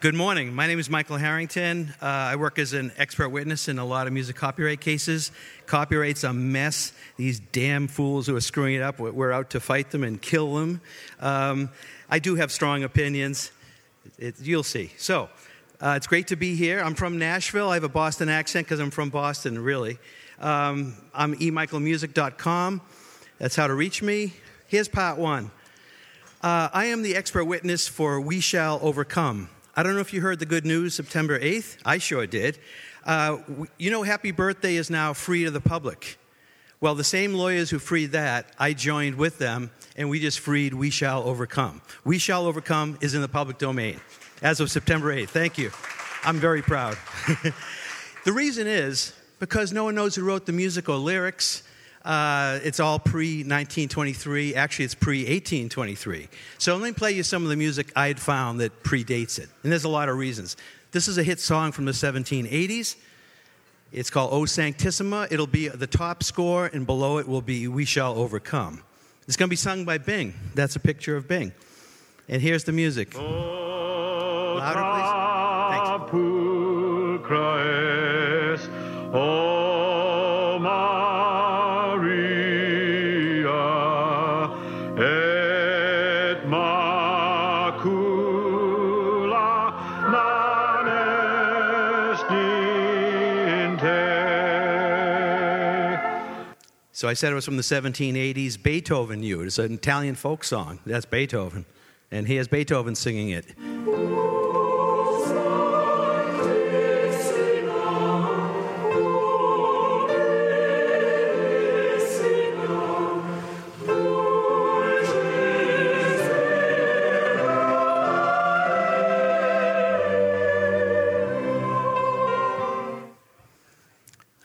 Good morning. My name is Michael Harrington. I work as an expert witness in a lot of music copyright cases. Copyright's a mess. These damn fools who are screwing it up, we're out to fight them and kill them. I do have strong opinions. You'll see. So, it's great to be here. I'm from Nashville. I have a Boston accent because I'm from Boston, really. I'm emichaelmusic.com. That's how to reach me. Here's part one. I am the expert witness for We Shall Overcome. I don't know if you heard the good news September 8th. I sure did. You know, Happy Birthday is now free to the public. Well, the same lawyers who freed that, I joined with them, and we just freed We Shall Overcome. We Shall Overcome is in the public domain as of September 8th. Thank you. I'm very proud. The reason is because no one knows who wrote the music or lyrics. It's all pre-1923. Actually, it's pre-1823. So let me play you some of the music I'd found that predates it. And there's a lot of reasons. This is a hit song from the 1780s. It's called O Sanctissima. It'll be the top score, and below it will be We Shall Overcome. It's going to be sung by Bing. That's a picture of Bing. And here's the music. Oh, louder, please. Thanks. Oh, So I said it was from the 1780s, Beethoven You. It's an Italian folk song. That's Beethoven. And here's Beethoven singing it.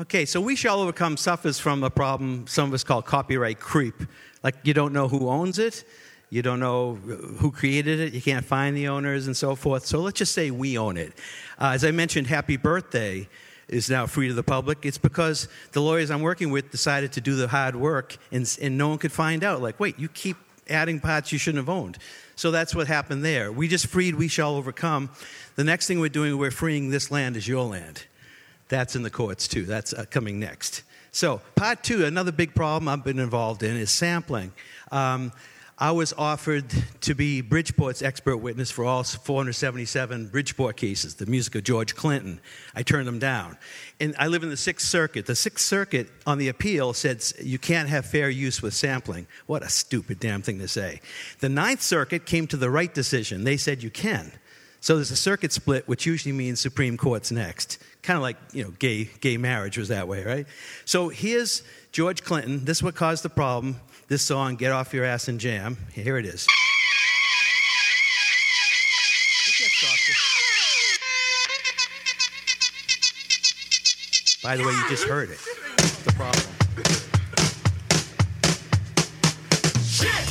Okay, so We Shall Overcome suffers from a problem some of us call copyright creep. Like, you don't know who owns it, you don't know who created it, you can't find the owners and so forth. So let's just say we own it. As I mentioned, Happy Birthday is now free to the public. It's because the lawyers I'm working with decided to do the hard work, and no one could find out. Like, wait, you keep adding parts you shouldn't have owned. So that's what happened there. We just freed We Shall Overcome. The next thing we're doing, we're freeing This Land Is Your Land. That's in the courts, too. That's coming next. So part two, another big problem I've been involved in is sampling. I was offered to be Bridgeport's expert witness for all 477 Bridgeport cases, the music of George Clinton. I turned them down. And I live in the Sixth Circuit. The Sixth Circuit, on the appeal, said you can't have fair use with sampling. What a stupid damn thing to say. The Ninth Circuit came to the right decision. They said you can. So there's a circuit split, which usually means Supreme Court's next. Kind of like, you know, gay marriage was that way, right? So here's George Clinton. This is what caused the problem. This song, Get Off Your Ass and Jam. Here it is. It gets softer. By the way, you just heard it. That's the problem. Shit!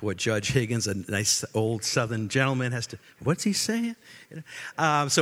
What Judge Higgins, a nice old Southern gentleman, has to, what's he saying? So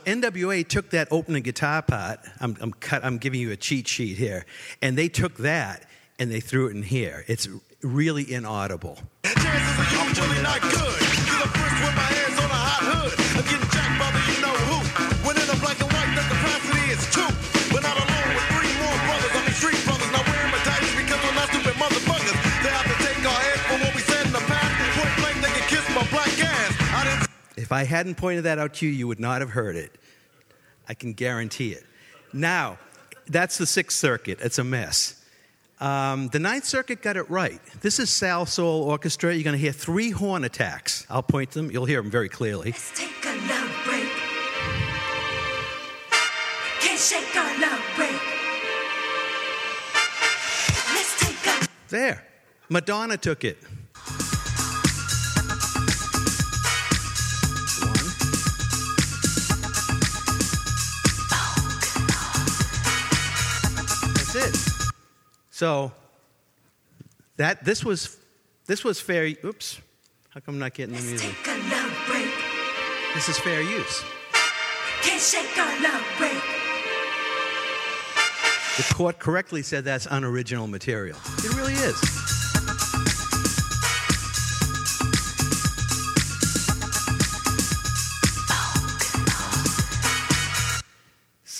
NWA took that opening guitar part. I'm giving you a cheat sheet here. And they took that and they threw it in here. It's really inaudible. If I hadn't pointed that out to you, you would not have heard it. I can guarantee it. Now, that's the Sixth Circuit. It's a mess. The Ninth Circuit got it right. This is Sal Soul Orchestra. You're going to hear three horn attacks. I'll point to them. You'll hear them very clearly. Let's take a long break. Can't shake our long break. Let's take a... There. Madonna took it. So that this was fair. Oops, how come I'm not getting the music? Let's take a long break. This is fair use. Can't shake our long break. The court correctly said that's unoriginal material. It really is.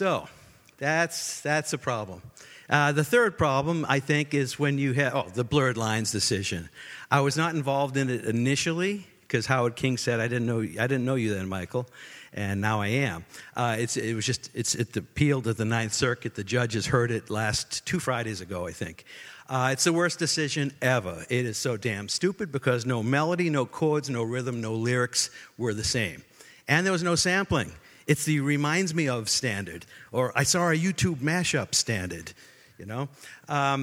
So that's a problem. The third problem, I think, is when you have the blurred lines decision. I was not involved in it initially because Howard King said, I didn't know you then, Michael, and now I am. It was just it appealed to the Ninth Circuit. The judges heard it two Fridays ago, I think. It's the worst decision ever. It is so damn stupid because no melody, no chords, no rhythm, no lyrics were the same, and there was no sampling. It's the reminds me of standard, or I saw a YouTube mashup standard, you know?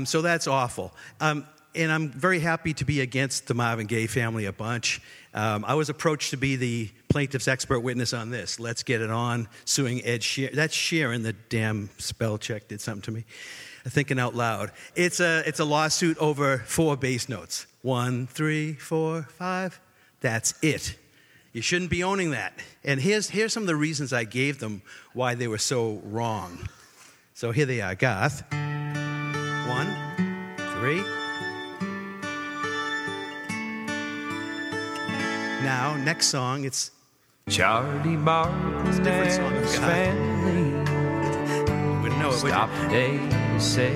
So that's awful. And I'm very happy to be against the Marvin Gaye family a bunch. I was approached to be the plaintiff's expert witness on this. Let's Get It On, suing Ed Sheeran. That's Sheeran, the damn spell check did something to me. Thinking out loud. It's a lawsuit over 4 bass notes. 1, 3, 4, 5. That's it. You shouldn't be owning that. And here's some of the reasons I gave them why they were so wrong. So here they are, Garth. 1, 3. Now, next song, it's Charlie Martin's family. Wouldn't know it, would stop you? Today to say.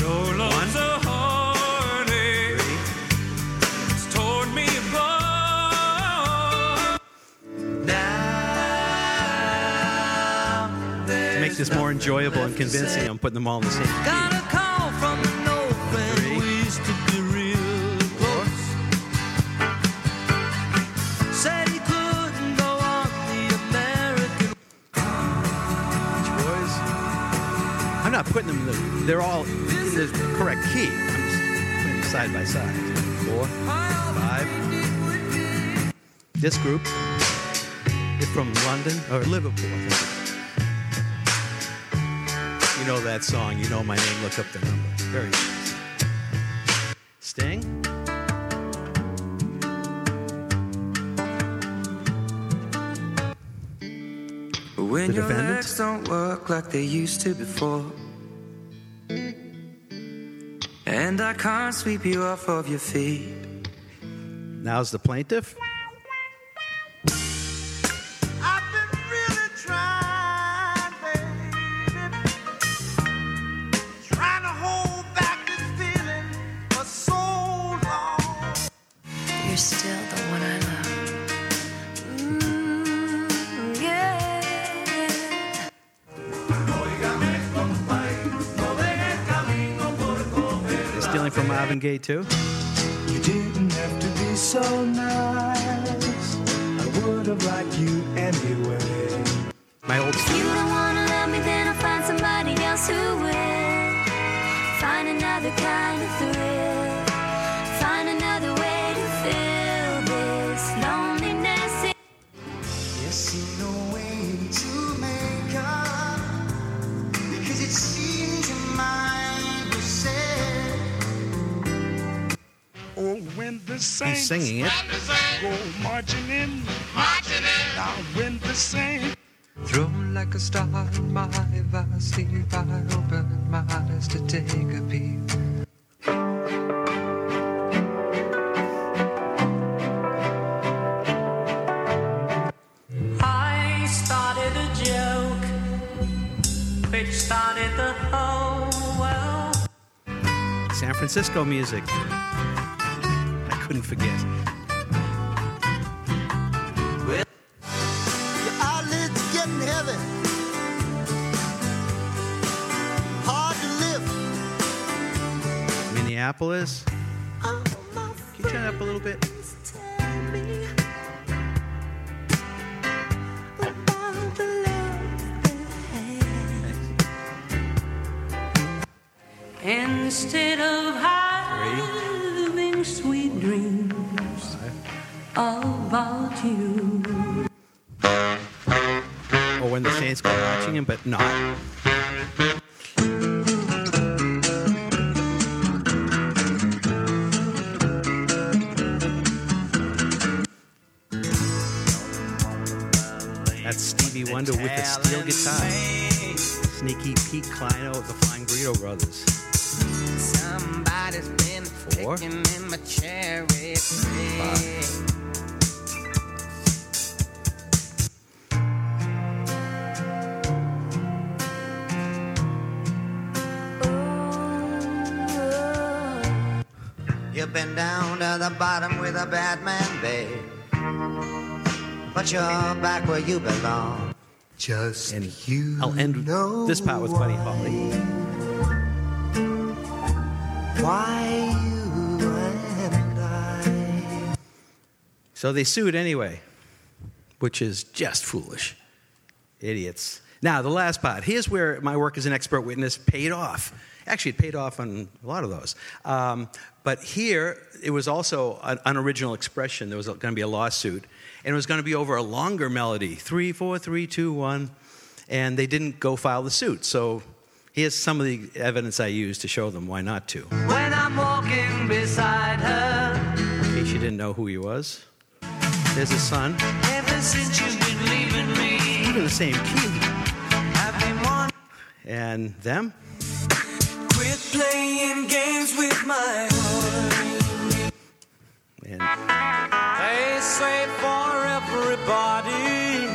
Your love's so horny. It's torn me apart. Now, to make this more enjoyable and convincing, I'm putting them all in the same key. I'm not putting them they're all in the correct key. I'm just putting them side by side. 4, 5. This group, they're from London, or Liverpool, I think. You know that song, You Know My Name, Look Up the Number. Very nice. Sting. When your legs don't work like they used to before, and I can't sweep you off of your feet. Now's the plaintiff. I've been really trying, baby, trying to hold back this feeling for so long. You're still the one I love. Yeah. From Marvin Gaye too. You didn't have to be so nice. I would have liked you anyway. My old school. If you don't want to love me, then I'll find somebody else who will. Find another kind of thrill. Find another way to fill this loneliness. Yes, see no way to make up, because it seems your mind was set. Oh, when the saints, he's singing it. Go marching in. Now when the saints, thrown like a star in my vastly wide open, my eyes to take a peek. I started a joke, which started the whole world. San Francisco music. Couldn't forget. Well, your eyelids getting heavy, hard to lift. Minneapolis. Can you turn it up a little bit? Instead of having sweet dreams about you. Or when the saints go watching him, but not. That's Stevie Wonder with the steel guitar. Sneaky Pete Kleinow of the Flying Burrito Brothers. Somebody's been 4. In my cherry tree. 5. You've been down to the bottom with a bad man, babe, but you're back where you belong. Just and you I'll end this part with Buddy Holly. Why you and I. So they sued anyway, which is just foolish. Idiots. Now, the last part. Here's where my work as an expert witness paid off. Actually, it paid off on a lot of those. But here, it was also an unoriginal expression. There was going to be a lawsuit. And it was going to be over a longer melody, 3, 4, 3, 2, 1. And they didn't go file the suit. So here's some of the evidence I used to show them why not to. When I'm walking beside her. In case you didn't know who he was. There's his son. Ever since you've been leaving me. They're the same key. And them. Quit playing games with my heart. And they say for everybody.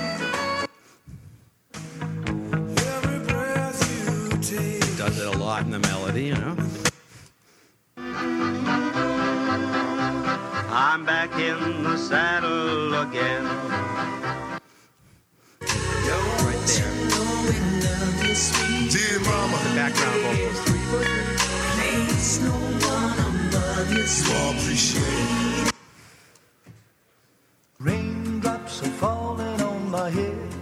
Every breath you take. Does it a lot in the melody, you know. I'm back in the saddle again. Right there. Dear Mama, the background vocals. Place no one above you. Raindrops are falling on my head.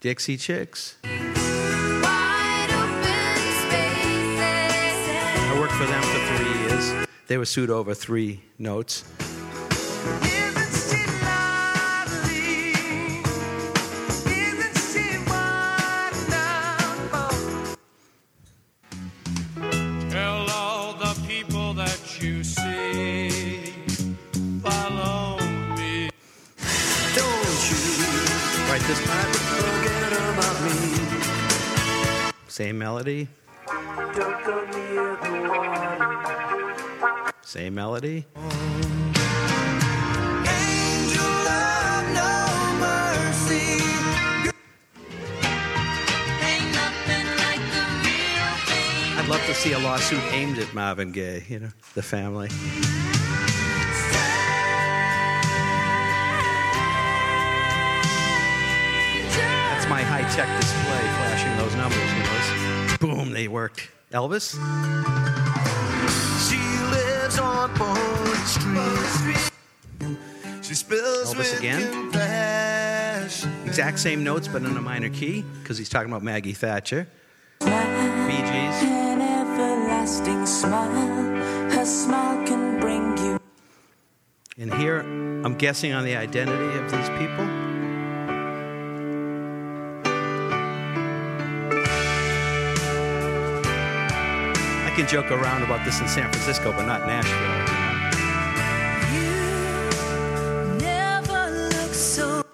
Dixie Chicks. Wide open spaces. I worked for them for 3 years. They were sued over 3 notes. Same melody. Same melody. Angel of no mercy. Ain't nothing like the real thing. I'd love to see a lawsuit aimed at Marvin Gaye, you know, the family. My high-tech display flashing those numbers, you know. Boom, they worked. Elvis. She lives on 4th Street. She spills Elvis again. Exact same notes, but in a minor key, because he's talking about Maggie Thatcher. Bee Gees. An everlasting smile. Her smile can bring you. And here, I'm guessing on the identity of these people. I can joke around about this in San Francisco, but not Nashville. You never look so.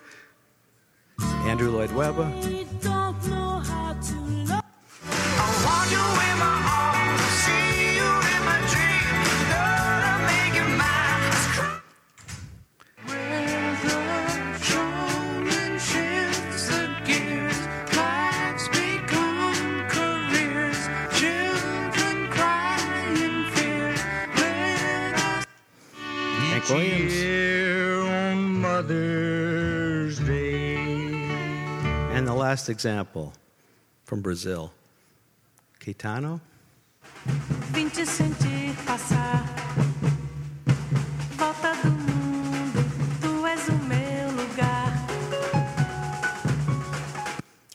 Andrew Lloyd Webber. Don't know how to love. I want you in my arms, see you in my dreams, girl, I'm making Williams. Dear Mother's Day. And the last example from Brazil, Caetano.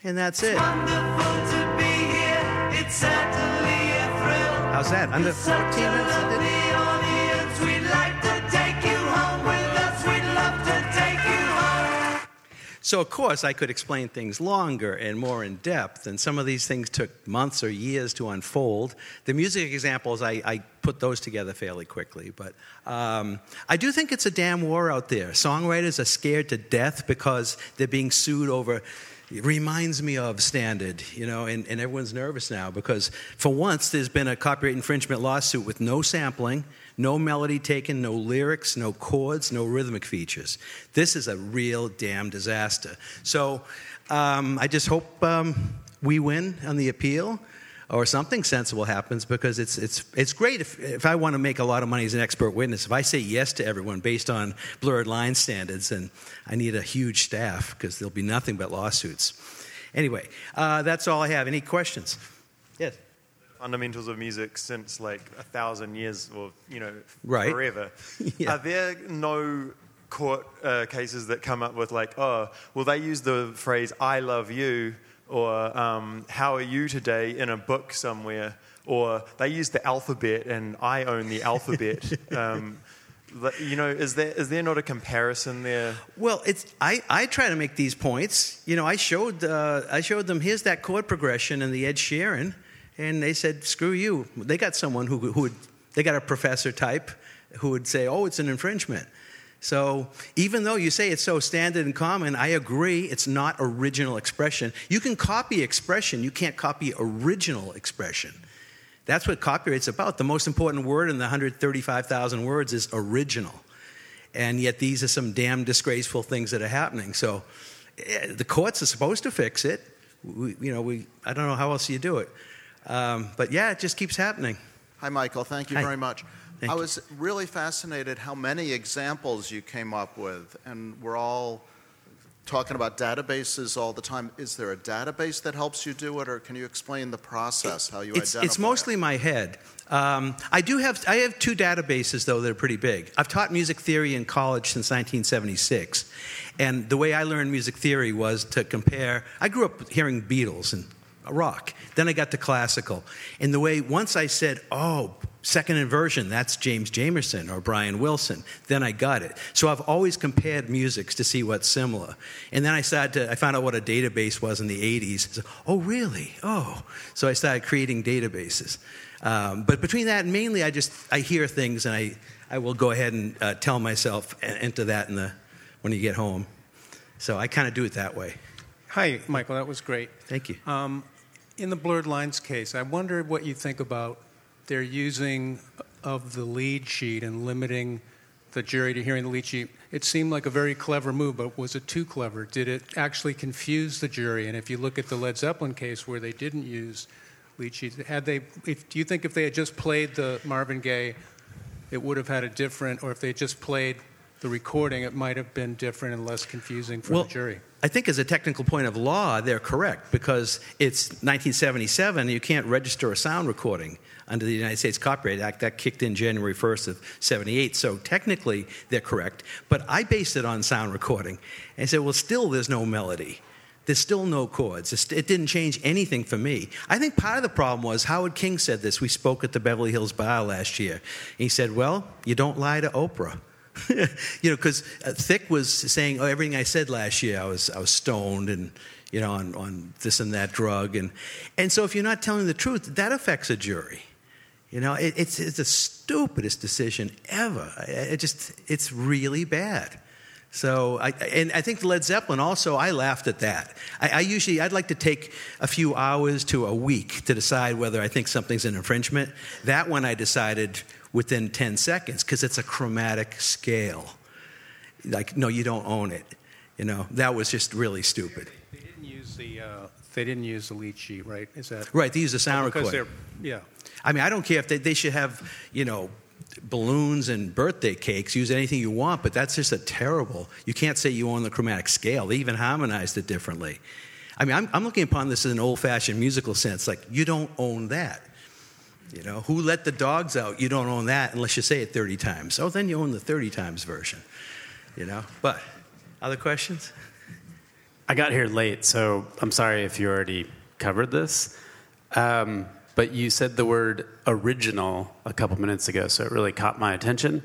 And that's it. How's that? Under 14 minutes? We'd like to. So, of course, I could explain things longer and more in depth, and some of these things took months or years to unfold. The music examples, I put those together fairly quickly, but I do think it's a damn war out there. Songwriters are scared to death because they're being sued over, it reminds me of standard, you know, and everyone's nervous now because, for once, there's been a copyright infringement lawsuit with no sampling, no melody taken, no lyrics, no chords, no rhythmic features. This is a real damn disaster. So I just hope we win on the appeal. or something sensible happens, because it's great if I want to make a lot of money as an expert witness. If I say yes to everyone based on blurred line standards, and I need a huge staff because there'll be nothing but lawsuits. Anyway, that's all I have. Any questions? Yes. Fundamentals of music since like 1,000 years, or right. Forever. Yeah. Are there no court cases that come up with like, oh, well, they use the phrase "I love you" or "How are you today" in a book somewhere, or they use the alphabet and "I own the alphabet." Is there not a comparison there? Well, I try to make these points. I showed them, here's that chord progression in the Ed Sheeran. And they said, "Screw you." They got someone who got a professor type who would say, "Oh, it's an infringement." So even though you say it's so standard and common, I agree it's not original expression. You can copy expression, you can't copy original expression. That's what copyright's about. The most important word in the 135,000 words is original. And yet these are some damn disgraceful things that are happening. So the courts are supposed to fix it. I don't know how else you do it. But yeah, it just keeps happening. Hi, Michael. Thank you very much. I was really fascinated how many examples you came up with, and we're all talking about databases all the time. Is there a database that helps you do it, or can you explain the process, how you identify it? It's mostly my head. I have two databases, though, that are pretty big. I've taught music theory in college since 1976, and the way I learned music theory was to compare. I grew up hearing Beatles and rock. Then I got to classical. And the way, once I said, oh, second inversion, that's James Jamerson or Brian Wilson, then I got it. So I've always compared musics to see what's similar. And then I found out what a database was in the 80s. So, oh, really? Oh. So I started creating databases. But between that and mainly, I hear things, and I will go ahead and tell myself, enter that when you get home. So I kind of do it that way. Hi, Michael. That was great. Thank you. In the blurred lines case, I wonder what you think about their using of the lead sheet and limiting the jury to hearing the lead sheet. It seemed like a very clever move, but was it too clever? Did it actually confuse the jury? And if you look at the Led Zeppelin case where they didn't use lead sheets, do you think if they had just played the Marvin Gaye, it would have had a different, or if they had just played the recording, it might have been different and less confusing for the jury? I think as a technical point of law, they're correct, because it's 1977, you can't register a sound recording under the United States Copyright Act. That kicked in January 1st of 78, so technically they're correct. But I based it on sound recording and said, well, still there's no melody. There's still no chords. It didn't change anything for me. I think part of the problem was, Howard King said this. We spoke at the Beverly Hills Bar last year. And he said, well, you don't lie to Oprah. Because Thick was saying, oh, everything I said last year, I was stoned and, on this and that drug. And so if you're not telling the truth, that affects a jury. It's the stupidest decision ever. It's really bad. So I think Led Zeppelin also, I laughed at that. I'd like to take a few hours to a week to decide whether I think something's an infringement. That one I decided within 10 seconds, because it's a chromatic scale. Like, no, you don't own it. That was just really stupid. They didn't use the lead sheet, right? Is that right? They used the sound recorder. Yeah. I mean, I don't care if they should have, balloons and birthday cakes. Use anything you want, but that's just a terrible. You can't say you own the chromatic scale. They even harmonized it differently. I mean, I'm looking upon this in an old-fashioned musical sense. Like, you don't own that. Who let the dogs out? You don't own that unless you say it 30 times. Oh, then you own the 30 times version. But other questions? I got here late, so I'm sorry if you already covered this. But you said the word original a couple minutes ago, so it really caught my attention.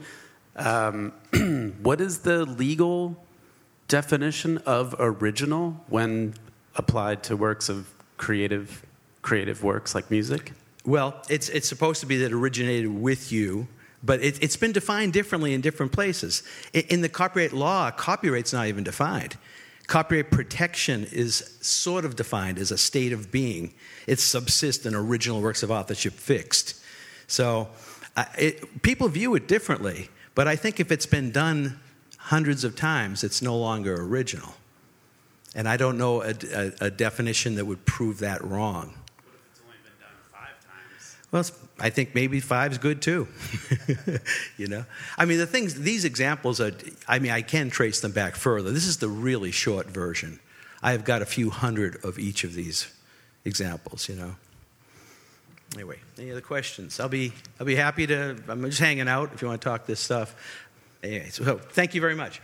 What is the legal definition of original when applied to works of creative works like music? Well, it's supposed to be that it originated with you, but it's been defined differently in different places. In the copyright law, copyright's not even defined. Copyright protection is sort of defined as a state of being. It subsists in original works of authorship fixed. So people view it differently, but I think if it's been done hundreds of times, it's no longer original. And I don't know a definition that would prove that wrong. Well, I think maybe five's good too. You know, I mean, the things, these examples are, I mean, I can trace them back further. This is the really short version. I have got a few hundred of each of these examples, you know. Anyway, any other questions? I'll be happy to, I'm just hanging out if you want to talk this stuff. Anyway, so thank you very much.